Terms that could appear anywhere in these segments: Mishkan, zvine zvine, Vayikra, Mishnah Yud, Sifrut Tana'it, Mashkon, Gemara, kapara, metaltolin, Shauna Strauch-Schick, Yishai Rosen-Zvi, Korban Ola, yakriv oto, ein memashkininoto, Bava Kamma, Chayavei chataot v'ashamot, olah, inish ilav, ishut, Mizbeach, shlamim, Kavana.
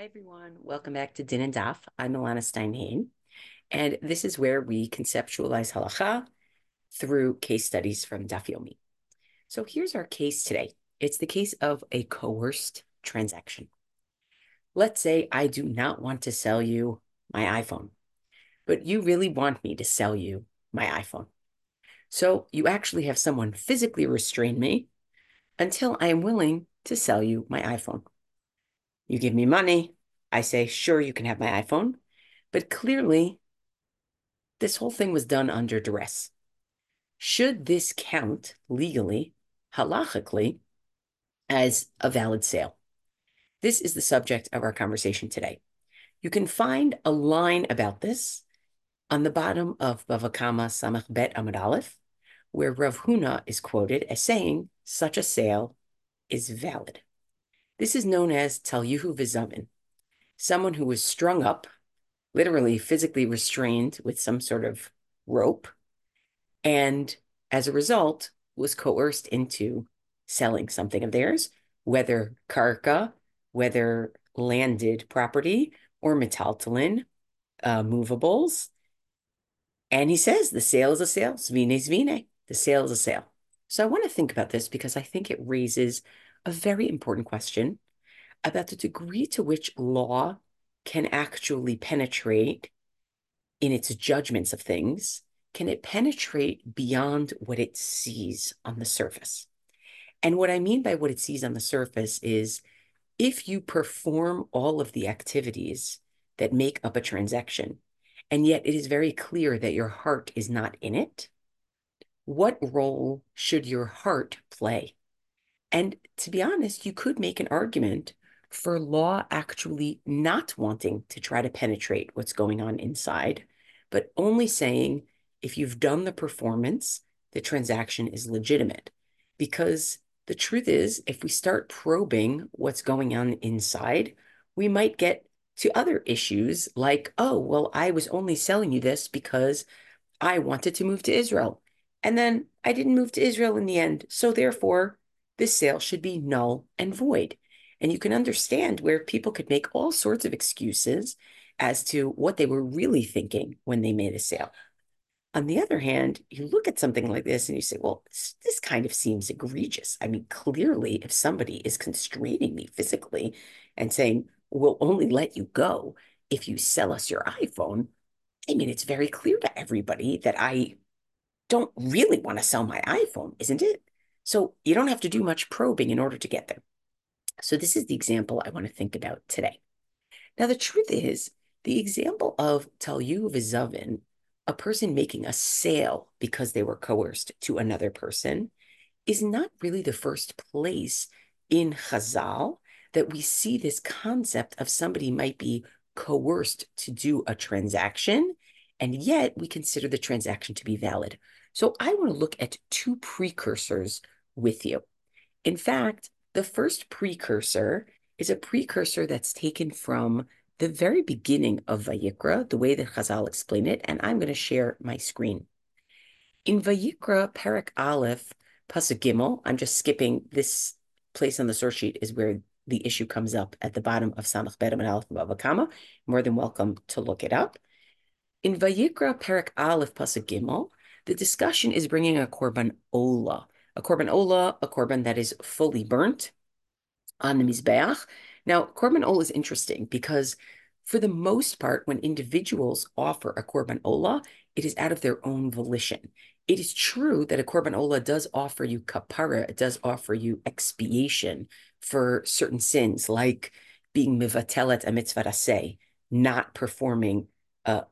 Hi, everyone. Welcome back to Din and Daf. I'm Elana Stein Hain, and this is where we conceptualize halakha through case studies from Daf Yomi. So here's our case today. It's the case of a coerced transaction. Let's say I do not want to sell you my iPhone, but you really want me to sell you my iPhone. So you actually have someone physically restrain me until I am willing to sell you my iPhone. You give me money, I say, sure, you can have my iPhone. But clearly, this whole thing was done under duress. Should this count legally, halachically, as a valid sale? This is the subject of our conversation today. You can find a line about this on the bottom of Bava Kamma Samach Bet Amud Aleph, where Rav Huna is quoted as saying, such a sale is valid. This is known as talyuhu vizaman, someone who was strung up, literally physically restrained with some sort of rope, and as a result was coerced into selling something of theirs, whether karka, whether landed property, or metaltolin, movables. And he says the sale is a sale, zvine zvine, the sale is a sale. So I want to think about this because I think it raises a very important question about the degree to which law can actually penetrate in its judgments of things. Can it penetrate beyond what it sees on the surface? And what I mean by what it sees on the surface is if you perform all of the activities that make up a transaction, and yet it is very clear that your heart is not in it, what role should your heart play? And to be honest, you could make an argument for law actually not wanting to try to penetrate what's going on inside, but only saying, if you've done the performance, the transaction is legitimate. Because the truth is, if we start probing what's going on inside, we might get to other issues like, oh, well, I was only selling you this because I wanted to move to Israel. And then I didn't move to Israel in the end. So therefore, this sale should be null and void. And you can understand where people could make all sorts of excuses as to what they were really thinking when they made a sale. On the other hand, you look at something like this and you say, well, this kind of seems egregious. I mean, clearly, if somebody is constraining me physically and saying, we'll only let you go if you sell us your iPhone, I mean, it's very clear to everybody that I don't really want to sell my iPhone, isn't it? So you don't have to do much probing in order to get there. So this is the example I want to think about today. Now, the truth is, the example of talyuhu vizaman, a person making a sale because they were coerced to another person, is not really the first place in Chazal that we see this concept of somebody might be coerced to do a transaction, and yet we consider the transaction to be valid. So I want to look at two precursors with you. In fact, the first precursor is a precursor that's taken from the very beginning of Vayikra, the way that Chazal explained it, and I'm going to share my screen. In Vayikra, Perek Aleph, Pasuk Gimel, I'm just skipping this place on the source sheet is where the issue comes up at the bottom of Samach Bet Amud Aleph Bava Kamma. More than welcome to look it up. In Vayikra, Perek Aleph, Pasuk Gimel, the discussion is bringing a Korban Ola. A Korban Ola, a Korban that is fully burnt on the Mizbeach. Now, Korban Ola is interesting because for the most part, when individuals offer a Korban Ola, it is out of their own volition. It is true that a Korban Ola does offer you kapara, it does offer you expiation for certain sins, like being mivatelet a mitzvah raseh, not performing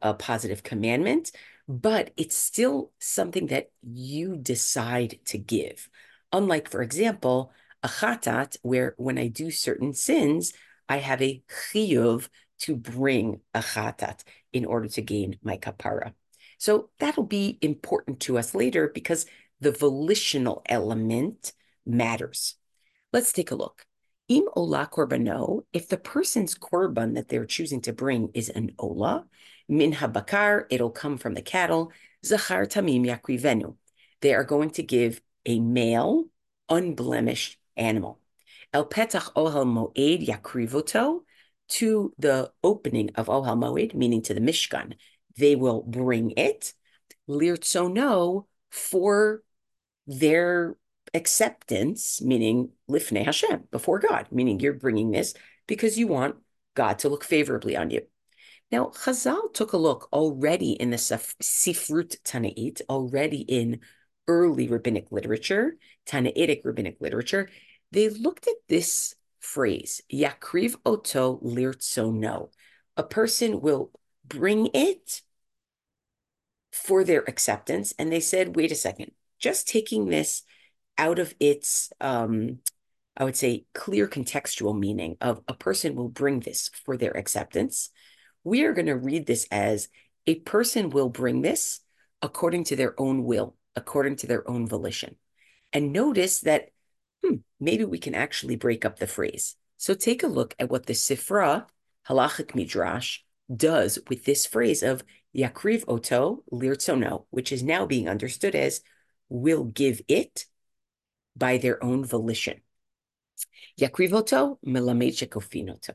a positive commandment, but it's still something that you decide to give. Unlike, for example, a chatat, where when I do certain sins, I have a chiyuv to bring a chatat in order to gain my kapara. So that'll be important to us later because the volitional element matters. Let's take a look. Im olah korbano, if the person's korban that they're choosing to bring is an olah, min habakar, it'll come from the cattle, zachar tamim yakrivenu. They are going to give a male, unblemished animal. El petach ohal moed yakriv oto, to the opening of ohal moed, meaning to the Mishkan. They will bring it, lirtzono, for their acceptance, meaning lifnei Hashem, before God, meaning you're bringing this because you want God to look favorably on you. Now, Chazal took a look already in the Sifrut Tana'it, already in early rabbinic literature, Tanaitic rabbinic literature. They looked at this phrase, yakriv oto lirtzono. A person will bring it for their acceptance. And they said, wait a second, just taking this out of its, I would say, clear contextual meaning of a person will bring this for their acceptance. We are going to read this as a person will bring this according to their own will, according to their own volition. And notice that maybe we can actually break up the phrase. So take a look at what the Sifra, Halachic Midrash, does with this phrase of yakriv oto lirtzono, which is now being understood as will give it by their own volition. Yakriv oto melamed shekofinoto.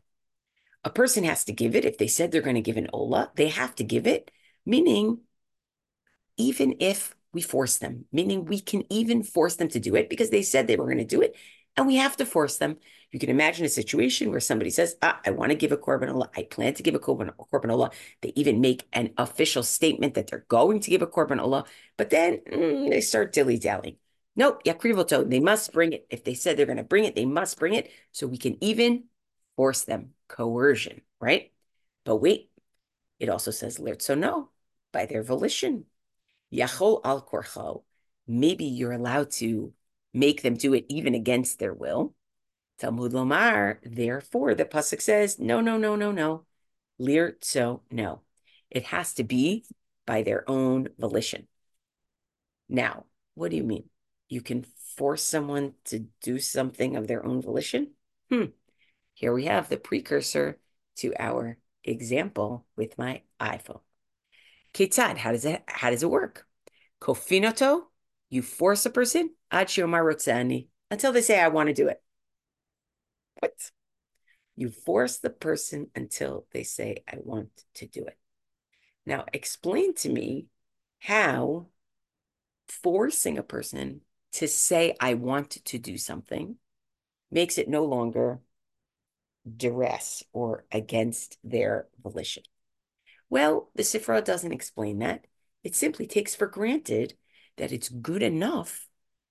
A person has to give it. If they said they're going to give an olah, they have to give it, meaning even if we force them, meaning we can even force them to do it because they said they were going to do it and we have to force them. You can imagine a situation where somebody says, I want to give a Korban Ola. I plan to give a Korban Ola. They even make an official statement that they're going to give a Korban Ola, but then they start dilly-dallying. Nope, yakriv oto, they must bring it. If they said they're going to bring it, they must bring it. So we can even force them. Coercion, right? But wait, it also says lirtzono, by their volition. Yachol al korcho, maybe you're allowed to make them do it even against their will. Talmud Lomar, therefore, the pasuk says, no. Lirtzono. It has to be by their own volition. Now, what do you mean? You can force someone to do something of their own volition? Here we have the precursor to our example with my iPhone. Ketzad, how does it work? Kofinoto, you force a person, ad shiomar rotzeh ani, until they say, I want to do it. What? You force the person until they say, I want to do it. Now, explain to me how forcing a person to say, I want to do something makes it no longer duress or against their volition. Well, the Sifra doesn't explain that. It simply takes for granted that it's good enough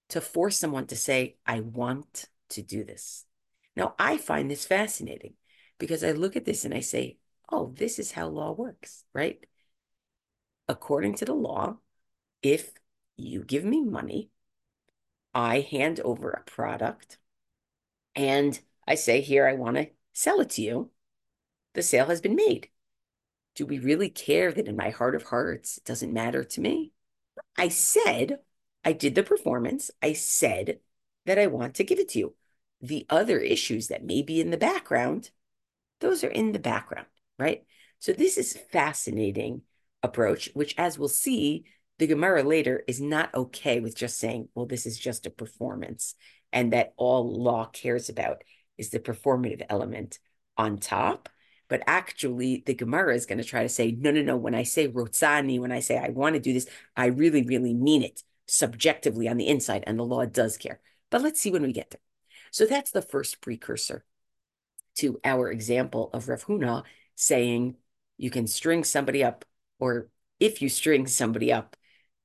to force someone to say, I want to do this. Now, I find this fascinating because I look at this and I say, oh, this is how law works, right? According to the law, if you give me money, I hand over a product and I say, here, I want to sell it to you. The sale has been made. Do we really care that in my heart of hearts, it doesn't matter to me? I said, I did the performance. I said that I want to give it to you. The other issues that may be in the background, those are in the background, right? So this is a fascinating approach, which as we'll see, the Gemara later is not okay with just saying, well, this is just a performance and that all law cares about is the performative element on top. But actually, the Gemara is going to try to say, no. When I say rotzeh ani, when I say I want to do this, I really, really mean it subjectively on the inside, and the law does care. But let's see when we get there. So that's the first precursor to our example of Rav Huna saying you can string somebody up, or if you string somebody up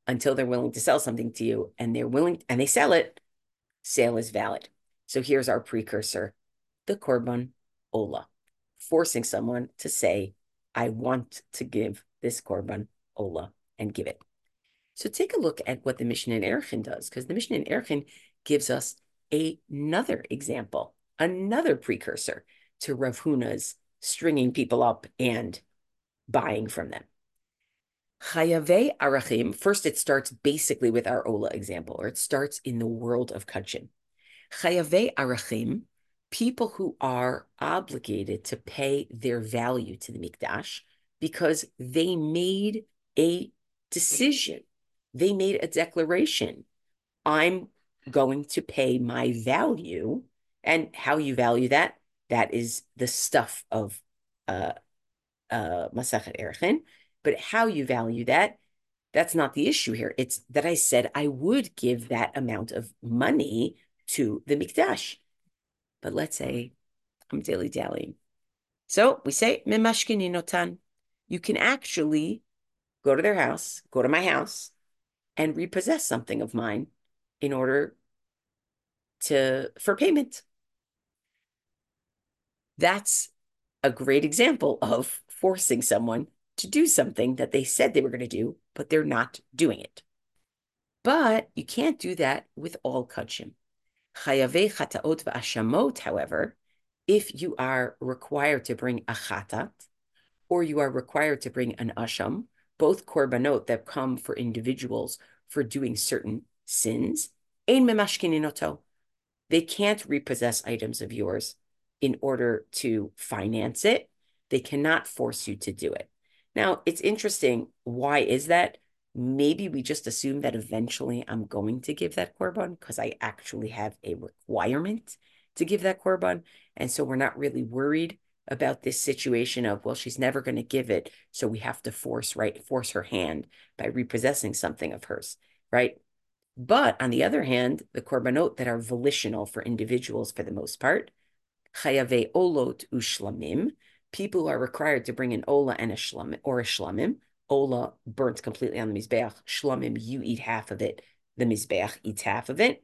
until they're willing to sell something to you, and they're willing, and they sell it, sale is valid. So here's our precursor, the Korban Ola. Forcing someone to say, I want to give this Korban Ola and give it. So take a look at what the Mishnah in Erchin does, because the Mishnah in Erchin gives us another example, another precursor to Rav Huna's stringing people up and buying from them. Chayavei arachim, first it starts basically with our Ola example, or it starts in the world of Kutchim. Chayavei arachim, people who are obligated to pay their value to the mikdash because they made a decision. They made a declaration. I'm going to pay my value. And how you value that, that is the stuff of Masachet Erechin, but how you value that, that's not the issue here. It's that I said I would give that amount of money to the Mikdash. But let's say I'm dilly-dallying. So we say, Memashkininotan. You can actually go to their house, go to my house, and repossess something of mine in order for payment. That's a great example of forcing someone to do something that they said they were going to do, but they're not doing it. But you can't do that with all kutchim. Chayavei chataot v'ashamot, however, if you are required to bring a chatat, or you are required to bring an asham, both korbanot that come for individuals for doing certain sins, ein memashkininoto, they can't repossess items of yours in order to finance it. They cannot force you to do it. Now, it's interesting. Why is that? Maybe we just assume that eventually I'm going to give that korban because I actually have a requirement to give that korban. And so we're not really worried about this situation of, well, she's never going to give it, so we have to force her hand by repossessing something of hers, right? But on the other hand, the korbanot that are volitional for individuals for the most part, chayavei olot ushlamim, people who are required to bring an olah and a shlamim, or a shlamim, olah burnt completely on the Mizbeach, shlamim, you eat half of it, the Mizbeach eats half of it,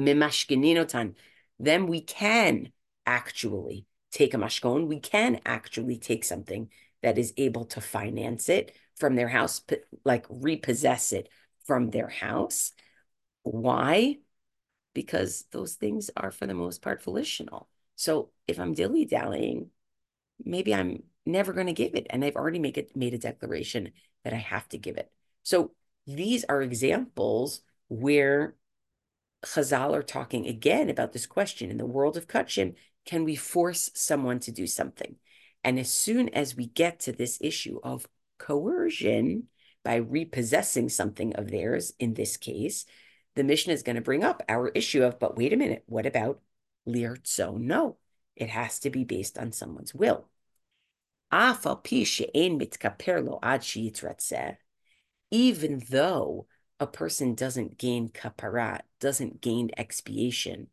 memashkininotan, then we can actually take a mashkon, we can actually take something that is able to finance it from their house, like repossess it from their house. Why? Because those things are for the most part volitional. So if I'm dilly-dallying, maybe I'm never going to give it, and I've already made a declaration that I have to give it. So these are examples where Chazal are talking again about this question in the world of Kutchim. Can we force someone to do something? And as soon as we get to this issue of coercion by repossessing something of theirs, in this case, the Mishnah is going to bring up our issue of, but wait a minute, what about lirtzono? It has to be based on someone's will. Even though a person doesn't gain kapara, doesn't gain expiation,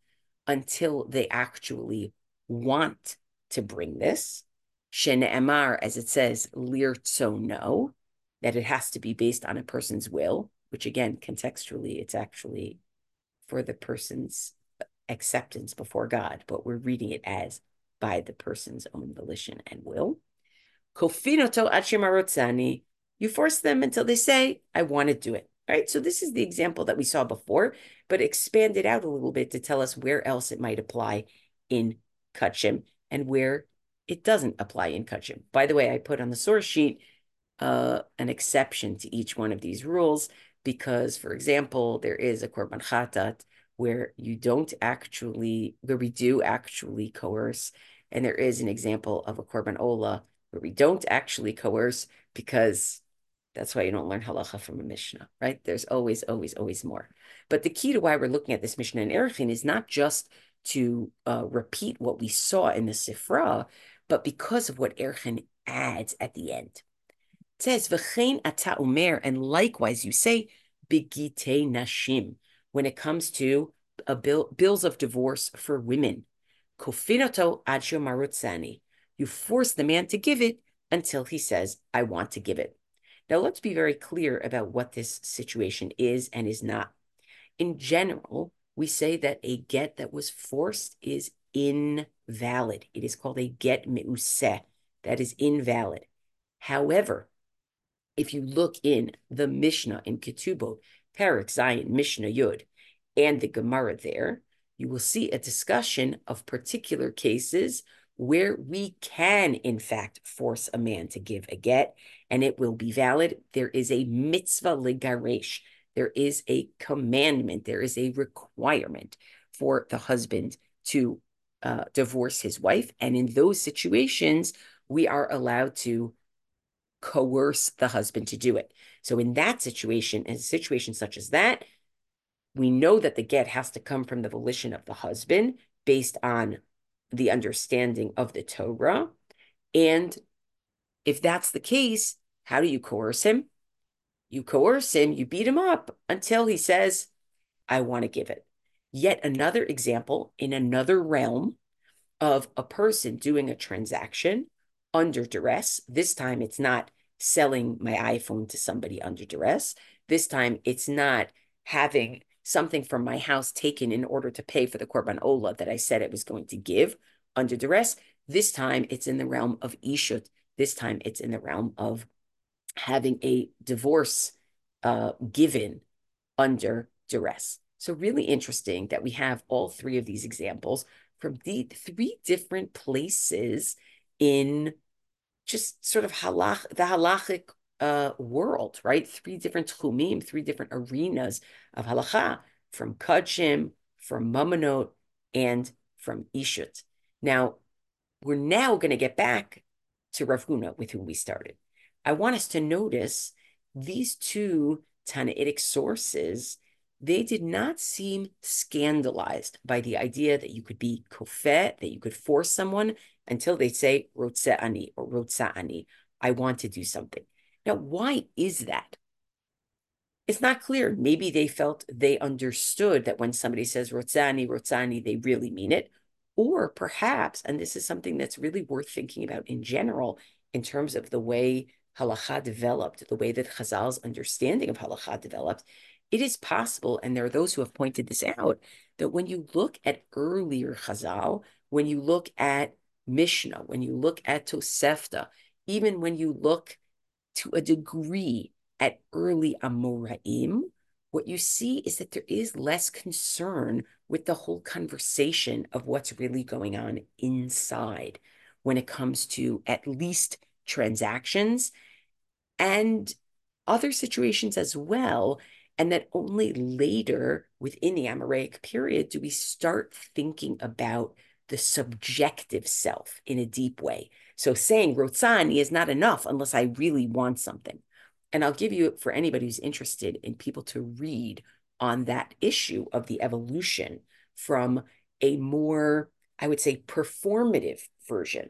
until they actually want to bring this, shene'emar, as it says, lirtzono, that it has to be based on a person's will, which again, contextually, it's actually for the person's acceptance before God, but we're reading it as by the person's own volition and will. Kofinoto achima rotzani, you force them until they say, I want to do it. Right, so this is the example that we saw before, but expanded out a little bit to tell us where else it might apply in Kutchim and where it doesn't apply in Kutchim. By the way, I put on the source sheet an exception to each one of these rules because, for example, there is a Korban Chatat where we do actually coerce, and there is an example of a Korban Ola where we don't actually coerce because... That's why you don't learn halakha from a Mishnah, right? There's always, always, always more. But the key to why we're looking at this Mishnah in Erechin is not just to repeat what we saw in the Sifra, but because of what Erechin adds at the end. It says, V'chein ata umer, and likewise you say, Bigite nashim, when it comes to bills of divorce for women. Kofinoto ad shomarutzani. You force the man to give it until he says, I want to give it. Now, let's be very clear about what this situation is and is not. In general, we say that a get that was forced is invalid. It is called a get me'useh. That is invalid. However, if you look in the Mishnah in Ketubot, Perek Zion, Mishnah Yud, and the Gemara there, you will see a discussion of particular cases where we can, in fact, force a man to give a get, and it will be valid. There is a mitzvah legaresh. There is a commandment. There is a requirement for the husband to divorce his wife. And in those situations, we are allowed to coerce the husband to do it. So in that situation, in a situation such as that, we know that the get has to come from the volition of the husband based on the understanding of the Torah, And if that's the case, how do you coerce him? You coerce him, you beat him up until he says, I want to give it. Yet another example in another realm of a person doing a transaction under duress. This time it's not selling my iPhone to somebody under duress. This time it's not having something from my house taken in order to pay for the Korban Ola that I said it was going to give under duress. This time it's in the realm of ishut. This time it's in the realm of having a divorce given under duress. So really interesting that we have all three of these examples from the three different places in just sort of the halachic world, right? Three different tchumim, three different arenas of halakha, from Kutchim, from mamonot, and from ishut. Now, we're now going to get back to Rav Huna, with whom we started. I want us to notice these two Tanaitic sources. They did not seem scandalized by the idea that you could be kofet, that you could force someone, until they say rotzeh ani or rotzeh ani, I want to do something. Now, why is that? It's not clear. Maybe they felt they understood that when somebody says rotzeh ani, they really mean it. Or perhaps, and this is something that's really worth thinking about in general, in terms of the way halakha developed, the way that Chazal's understanding of halakha developed, it is possible, and there are those who have pointed this out, that when you look at earlier Chazal, when you look at Mishnah, when you look at Tosefta, even when you look to a degree at early Amoraim, what you see is that there is less concern with the whole conversation of what's really going on inside when it comes to at least transactions and other situations as well. And that only later within the Amoraic period do we start thinking about the subjective self in a deep way. So saying rotzeh ani is not enough unless I really want something. And I'll give you, for anybody who's interested in people to read on that issue of the evolution from a more, I would say, performative version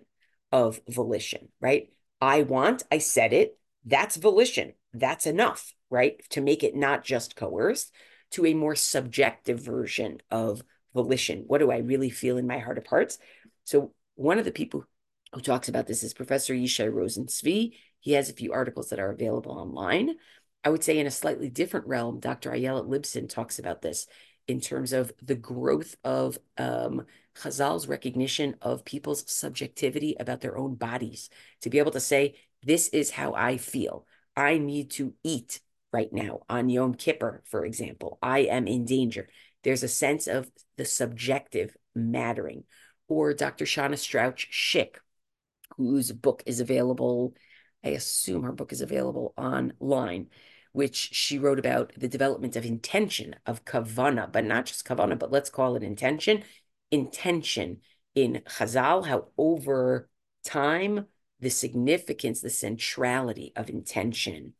of volition, right? I want, I said it, that's volition, that's enough, right? To make it not just coerced, to a more subjective version of volition. What do I really feel in my heart of hearts? So one of the people who talks about this is Professor Yishai Rosen-Zvi. He has a few articles that are available online. I would say in a slightly different realm, Dr. Ayala Libson talks about this in terms of the growth of Chazal's recognition of people's subjectivity about their own bodies. To be able to say, this is how I feel. I need to eat right now on Yom Kippur, for example. I am in danger. There's a sense of the subjective mattering. Or Dr. Shauna Strauch-Schick, whose book is available, I assume her book is available online, which she wrote about the development of intention, of kavana, but not just kavana, but let's call it intention. Intention in Chazal, how over time, the significance, the centrality of intention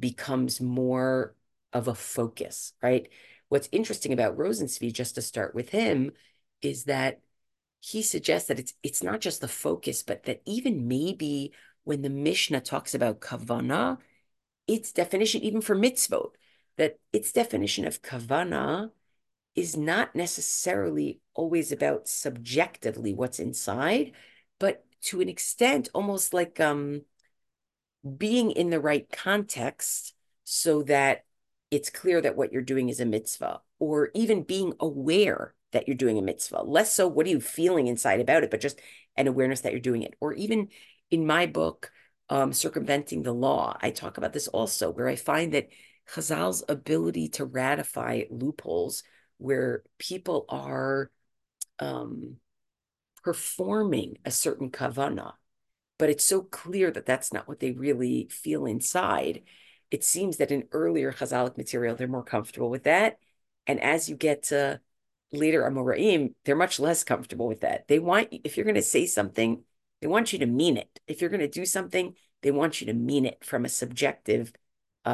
becomes more of a focus, right? What's interesting about Rosen-Zvi, just to start with him, is that he suggests that it's not just the focus, but that even maybe when the Mishnah talks about kavana, its definition, even for mitzvot, that its definition of kavana is not necessarily always about subjectively what's inside, but to an extent, almost like being in the right context so that it's clear that what you're doing is a mitzvah, or even being aware that you're doing a mitzvah. Less so, what are you feeling inside about it, but just an awareness that you're doing it. Or even in my book, Circumventing the Law, I talk about this also, where I find that Chazal's ability to ratify loopholes where people are performing a certain kavanah, but it's so clear that that's not what they really feel inside. It seems that in earlier Chazalic material, they're more comfortable with that. And as you get to later Amoraim, they're much less comfortable with that. They want, if you're going to say something, they want you to mean it. If you're going to do something, they want you to mean it from a subjective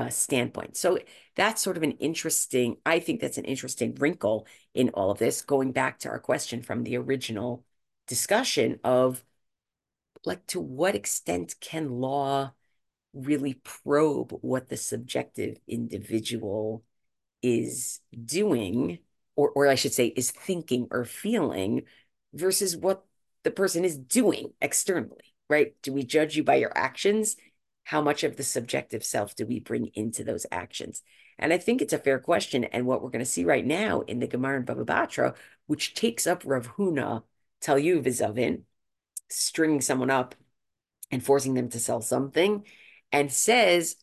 standpoint. So that's sort of an interesting, I think that's an interesting wrinkle in all of this, going back to our question from the original discussion of like, to what extent can law really probe what the subjective individual is doing, or I should say is thinking or feeling, versus what the person is doing externally, right? Do we judge you by your actions? How much of the subjective self do we bring into those actions? And I think it's a fair question. And what we're going to see right now in the Gemara and Baba Batra, which takes up Rav Huna, talyuhu vizaman, stringing someone up and forcing them to sell something, and says,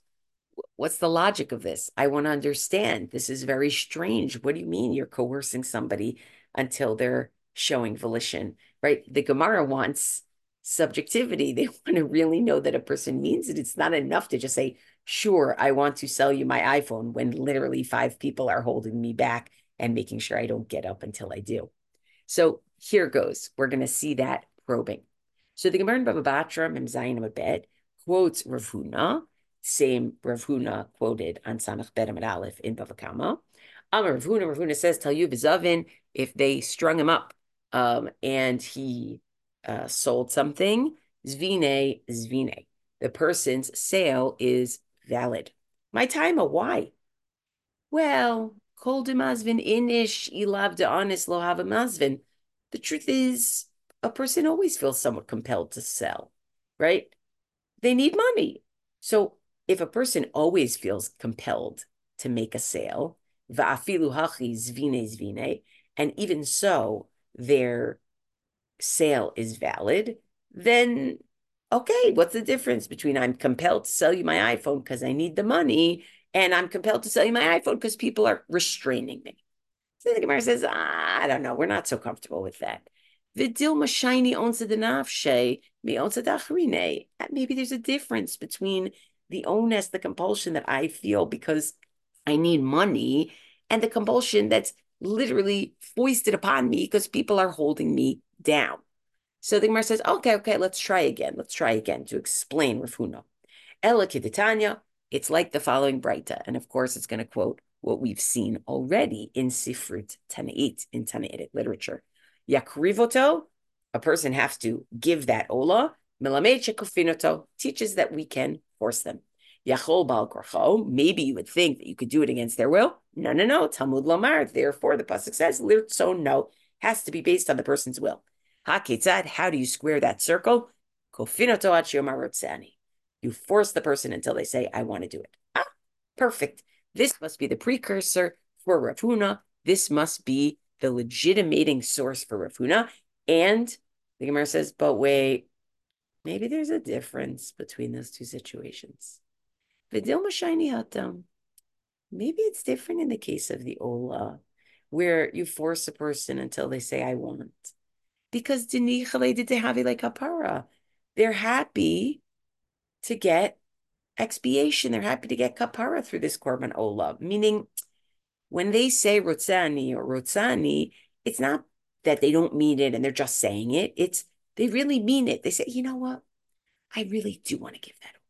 what's the logic of this? I want to understand. This is very strange. What do you mean you're coercing somebody until they're showing volition, right? The Gemara wants subjectivity. They want to really know that a person means it. It's not enough to just say, sure, I want to sell you my iPhone, when literally 5 people are holding me back and making sure I don't get up until I do. So here goes. We're going to see that probing. So the Gemara in Baba Batra, Mem Zayin Amud Bet, quotes Rav Huna, same Rav Huna quoted on Samach Bet Amud Aleph in Bava Kamma. Rav Huna says, talyuhu vizaman, if they strung him up and he sold something, zvine zvine, the person's sale is valid. My time, why? Well, kol demazvin inish ilav de'anis lo hava mazvin. The truth is, a person always feels somewhat compelled to sell, right? They need money. So if a person always feels compelled to make a sale, va'afilu hachi zvine zvine, and even so their sale is valid, then okay, what's the difference between I'm compelled to sell you my iPhone because I need the money, and I'm compelled to sell you my iPhone because people are restraining me? So the Gemara says, I don't know, we're not so comfortable with that. Maybe there's a difference between the onus, the compulsion that I feel because I need money, and the compulsion that's literally foisted upon me because people are holding me down. So the Gemara says, okay, let's try again. Let's try again to explain Rav Huna. Ela keditanya, it's like the following braita. And of course, it's going to quote what we've seen already in Sifrut Tana'it, in Tanaitic literature. Yakriv oto, a person has to give that olah. Melamed she Kofinoto, teaches that we can force them. Yachol bal korcho, maybe you would think that you could do it against their will. No. Talmud Lomar, therefore the pasuk says lirtzono, has to be based on the person's will. Haketzad, how do you square that circle? Kofinoto ad sheyomar rotzeh ani, you force the person until they say, I want to do it. Perfect. This must be the precursor for Rav Huna. This must be the legitimating source for Rav Huna. And the Gemara says, but wait, maybe there's a difference between those two situations. Maybe it's different in the case of the olah, where you force a person until they say, I want. Because they're happy to get expiation. They're happy to get kapara through this korban olah, meaning, when they say rotzani or rotzani, it's not that they don't mean it and they're just saying it. It's they really mean it. They say, you know what? I really do want to give that up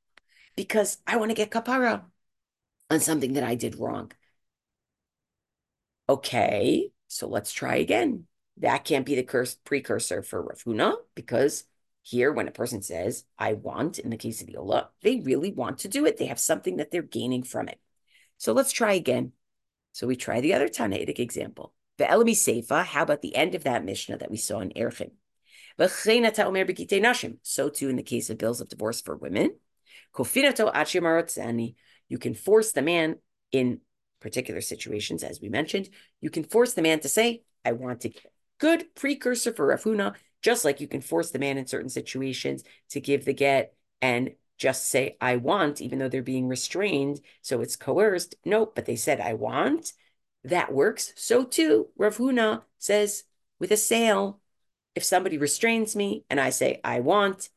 because I want to get kapara on something that I did wrong. Okay, so let's try again. That can't be the precursor for Rav Huna, because here when a person says, I want, in the case of the olah, they really want to do it. They have something that they're gaining from it. So let's try again. So we try the other Tanaitic example. Ve'elami seifa, how about the end of that Mishnah that we saw in Erechim? V'chein ata omer b'gitei nashim, so too in the case of bills of divorce for women. Kofinato ad sheyomar rotzeh ani, you can force the man in particular situations, as we mentioned, you can force the man to say, I want to give. Good precursor for Rav Huna, just like you can force the man in certain situations to give the get and just say, I want, even though they're being restrained, so it's coerced. Nope, but they said, I want. That works. So too, Rav Huna says, with a sale, if somebody restrains me and I say, I want,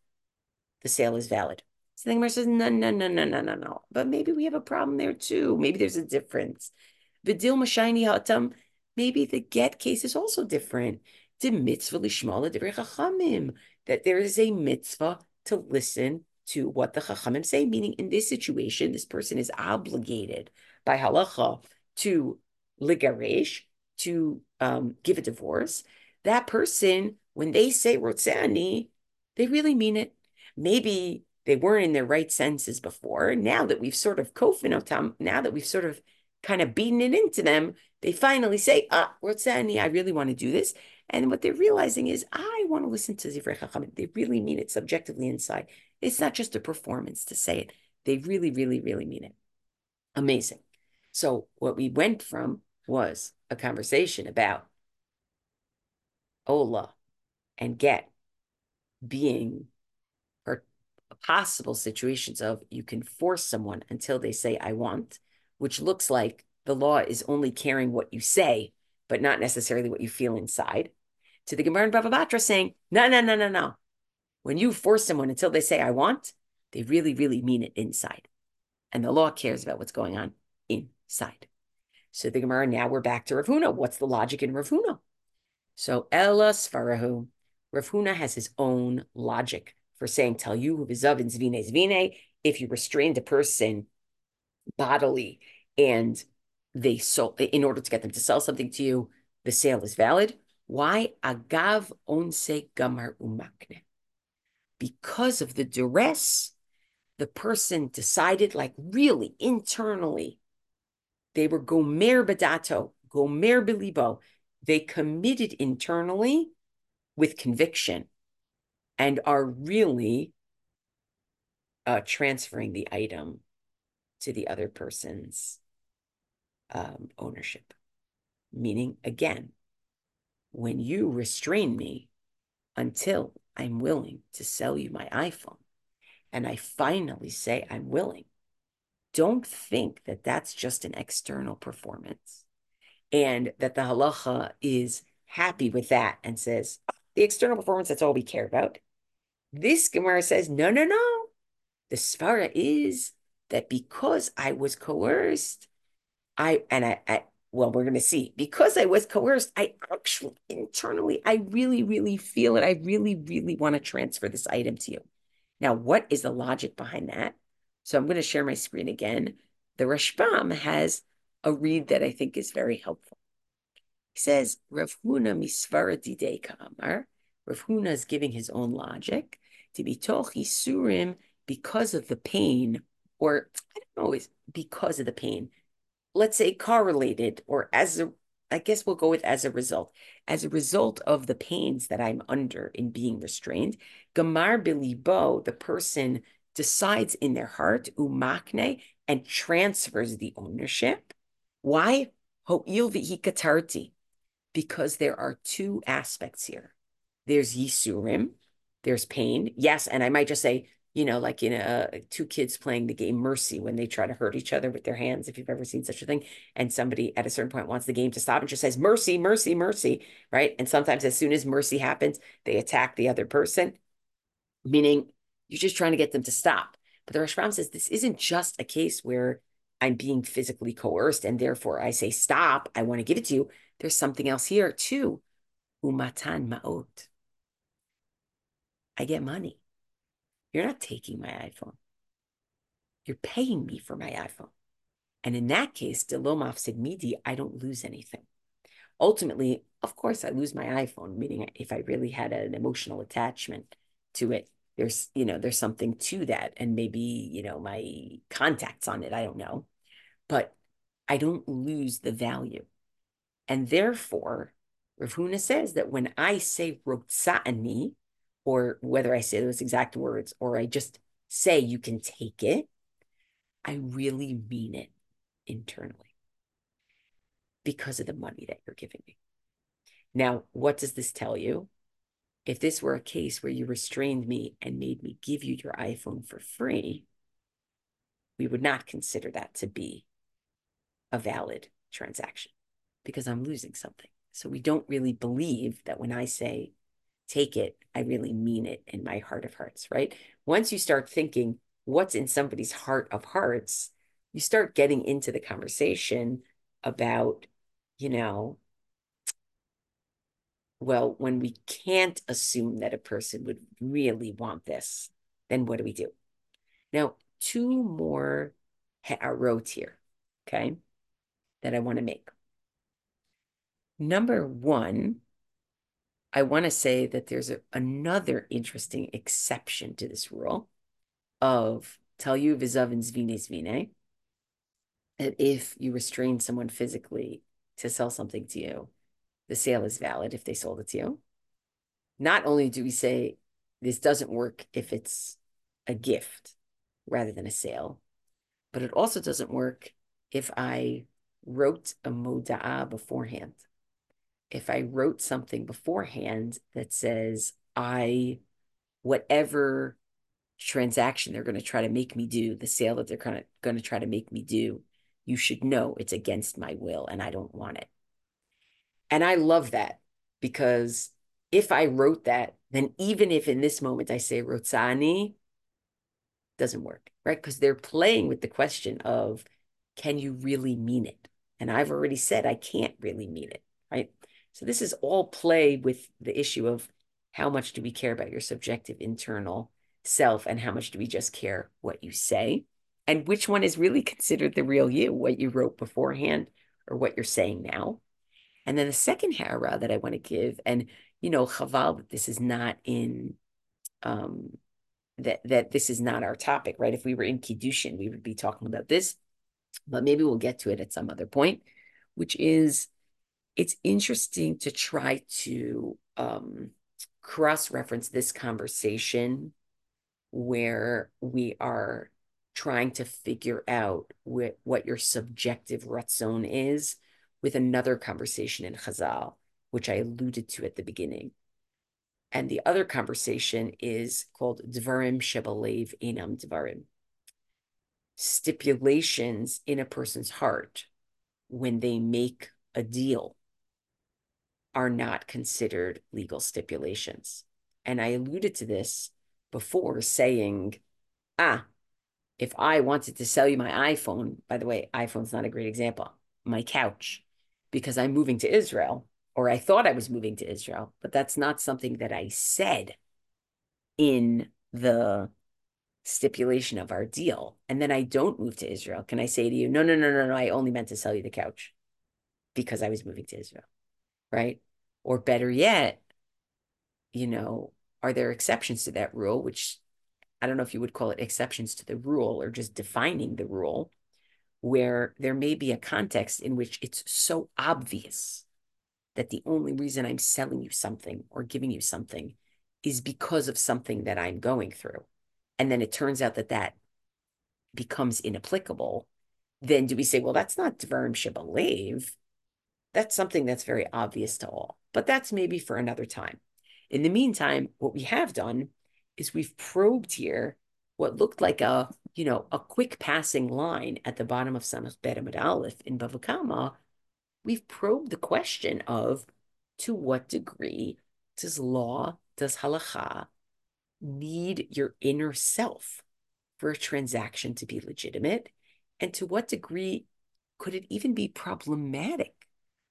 the sale is valid. So the Gemara says, no. But maybe we have a problem there too. Maybe there's a difference. Maybe the get case is also different. That there is a mitzvah to listen to what the Chachamim say, meaning in this situation, this person is obligated by Halakha to ligaresh, to give a divorce. That person, when they say rotzeh ani, they really mean it. maybe they weren't in their right senses before. Now that we've sort of kofinotam, now that we've sort of kind of beaten it into them, they finally say, rotzeh ani, I really want to do this. And what they're realizing is, I want to listen to Zivrei Chachamim. They really mean it subjectively inside. It's not just a performance to say it. They really, really, really mean it. Amazing. So what we went from was a conversation about olah and get being or possible situations of you can force someone until they say, I want, which looks like the law is only caring what you say, but not necessarily what you feel inside, to the Gemara and Baba Batra saying, no. When you force someone until they say, I want, they really, really mean it inside. And the law cares about what's going on inside. So the Gemara, now we're back to Rav Huna. What's the logic in Rav Huna? So Ella Sfarahu, Rav Huna has his own logic for saying, talyuhu vizaman zvine zvine, if you restrained a person bodily and they sold, in order to get them to sell something to you, the sale is valid. Why? Agav onse gamar umakne. Because of the duress, the person decided, like really internally, they were gomer badato, gomer belibo. They committed internally with conviction and are really transferring the item to the other person's ownership. Meaning, again, when you restrain me until I'm willing to sell you my iPhone and I finally say I'm willing, don't think that that's just an external performance and that the halakha is happy with that and says, the external performance, that's all we care about. This Gemara says, no. The svara is that because I was coerced, we're going to see, because I was coerced, I actually, internally, I really, really feel it. I really, really want to transfer this item to you. Now, what is the logic behind that? So I'm going to share my screen again. The Rashbam has a read that I think is very helpful. He says, Rav Huna misvara didei ka'amar. Rav Huna is giving his own logic. Tibitoch yisurim, because of the pain, or I don't know, it's because of the pain, let's say correlated, or I guess we'll go with as a result of the pains that I'm under in being restrained, gamar bilibo, the person decides in their heart, umakne, and transfers the ownership. Why? Ho'il v'hi katarti, because there are two aspects here. There's yisurim, there's pain. Yes, and I might just say, like in two kids playing the game Mercy when they try to hurt each other with their hands, if you've ever seen such a thing, and somebody at a certain point wants the game to stop and just says, mercy, mercy, mercy, right? And sometimes as soon as mercy happens, they attack the other person, meaning you're just trying to get them to stop. But the Rosh Hashanah says, this isn't just a case where I'm being physically coerced and therefore I say, stop, I want to give it to you. There's something else here too. Umatan ma'ot. I get money. You're not taking my iPhone. You're paying me for my iPhone. And in that case, Delomaf said, Midi, I don't lose anything. Ultimately, of course, I lose my iPhone, meaning if I really had an emotional attachment to it, there's something to that. And maybe, my contacts on it, I don't know. But I don't lose the value. And therefore, Rav Huna says that when I say rotzeh ani, or whether I say those exact words, or I just say you can take it, I really mean it internally because of the money that you're giving me. Now, what does this tell you? If this were a case where you restrained me and made me give you your iPhone for free, we would not consider that to be a valid transaction because I'm losing something. So we don't really believe that when I say, take it, I really mean it in my heart of hearts, right? Once you start thinking what's in somebody's heart of hearts, you start getting into the conversation about, when we can't assume that a person would really want this, then what do we do? Now, two more he'arot here, okay, that I want to make. Number one, I want to say that there's another interesting exception to this rule of talyuhu vizaman zvine zvine, that if you restrain someone physically to sell something to you, the sale is valid if they sold it to you. Not only do we say this doesn't work if it's a gift rather than a sale, but it also doesn't work if I wrote a moda'ah beforehand. If I wrote something beforehand that says, whatever transaction they're going to try to make me do, the sale that they're going to try to make me do, you should know it's against my will and I don't want it. And I love that, because if I wrote that, then even if in this moment I say rotzeh ani, doesn't work, right? Because they're playing with the question of, can you really mean it? And I've already said I can't really mean it, right? So this is all play with the issue of how much do we care about your subjective internal self and how much do we just care what you say, and which one is really considered the real you, what you wrote beforehand or what you're saying now. And then the second hara that I want to give, and you know, Chazal, that this is not in, that this is not our topic, right? If we were in Kiddushin, we would be talking about this, but maybe we'll get to it at some other point, which is, it's interesting to try to cross-reference this conversation where we are trying to figure out what your subjective rotzeh is with another conversation in Chazal, which I alluded to at the beginning. And the other conversation is called Dvarim Shebalev Einam Dvarim, stipulations in a person's heart when they make a deal are not considered legal stipulations. And I alluded to this before, saying, if I wanted to sell you my iPhone, by the way, iPhone's not a great example, my couch, because I'm moving to Israel, or I thought I was moving to Israel, but that's not something that I said in the stipulation of our deal. And then I don't move to Israel. Can I say to you, no, I only meant to sell you the couch because I was moving to Israel, right? Or better yet, you know, are there exceptions to that rule, which I don't know if you would call it exceptions to the rule or just defining the rule, where there may be a context in which it's so obvious that the only reason I'm selling you something or giving you something is because of something that I'm going through. And then it turns out that becomes inapplicable. Then do we say, well, that's not Dvarim Shebalev. That's something that's very obvious to all. But that's maybe for another time. In the meantime, what we have done is we've probed here what looked like a quick passing line at the bottom of Samach Bet Amud Aleph in Bava Kamma. We've probed the question of, to what degree does law, does halakha, need your inner self for a transaction to be legitimate? And to what degree could it even be problematic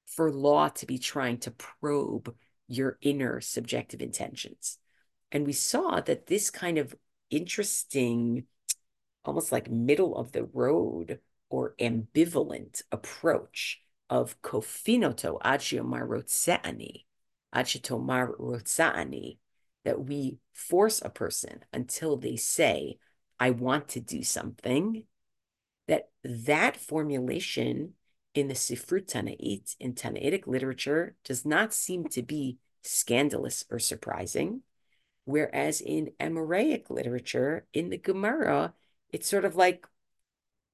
for law to be trying to probe your inner subjective intentions? And we saw that this kind of interesting, almost like middle of the road or ambivalent approach of Kofinoto ad she'omar rotzeh ani, that we force a person until they say, I want to do something, that formulation in the Sifrut Tana'it, in Tanaitic literature, does not seem to be scandalous or surprising, whereas in Amoraic literature, in the Gemara, it's sort of like,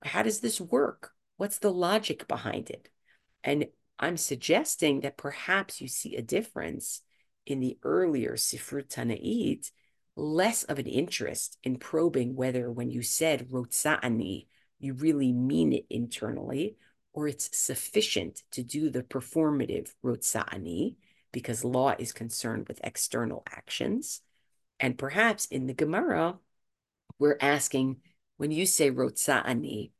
how does this work? What's the logic behind it? And I'm suggesting that perhaps you see a difference in the earlier Sifrut Tana'it, less of an interest in probing whether when you said rotzeh ani, you really mean it internally, or it's sufficient to do the performative rotzeh ani, because law is concerned with external actions. And perhaps in the Gemara, we're asking, when you say rotzeh ani,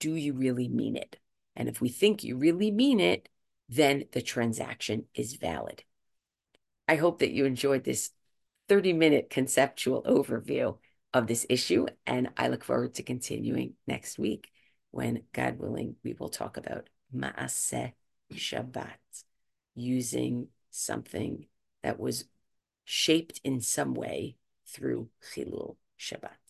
do you really mean it? And if we think you really mean it, then the transaction is valid. I hope that you enjoyed this 30-minute conceptual overview of this issue, and I look forward to continuing next week when, God willing, we will talk about Ma'aseh Shabbat, using something that was shaped in some way through Chilul Shabbat.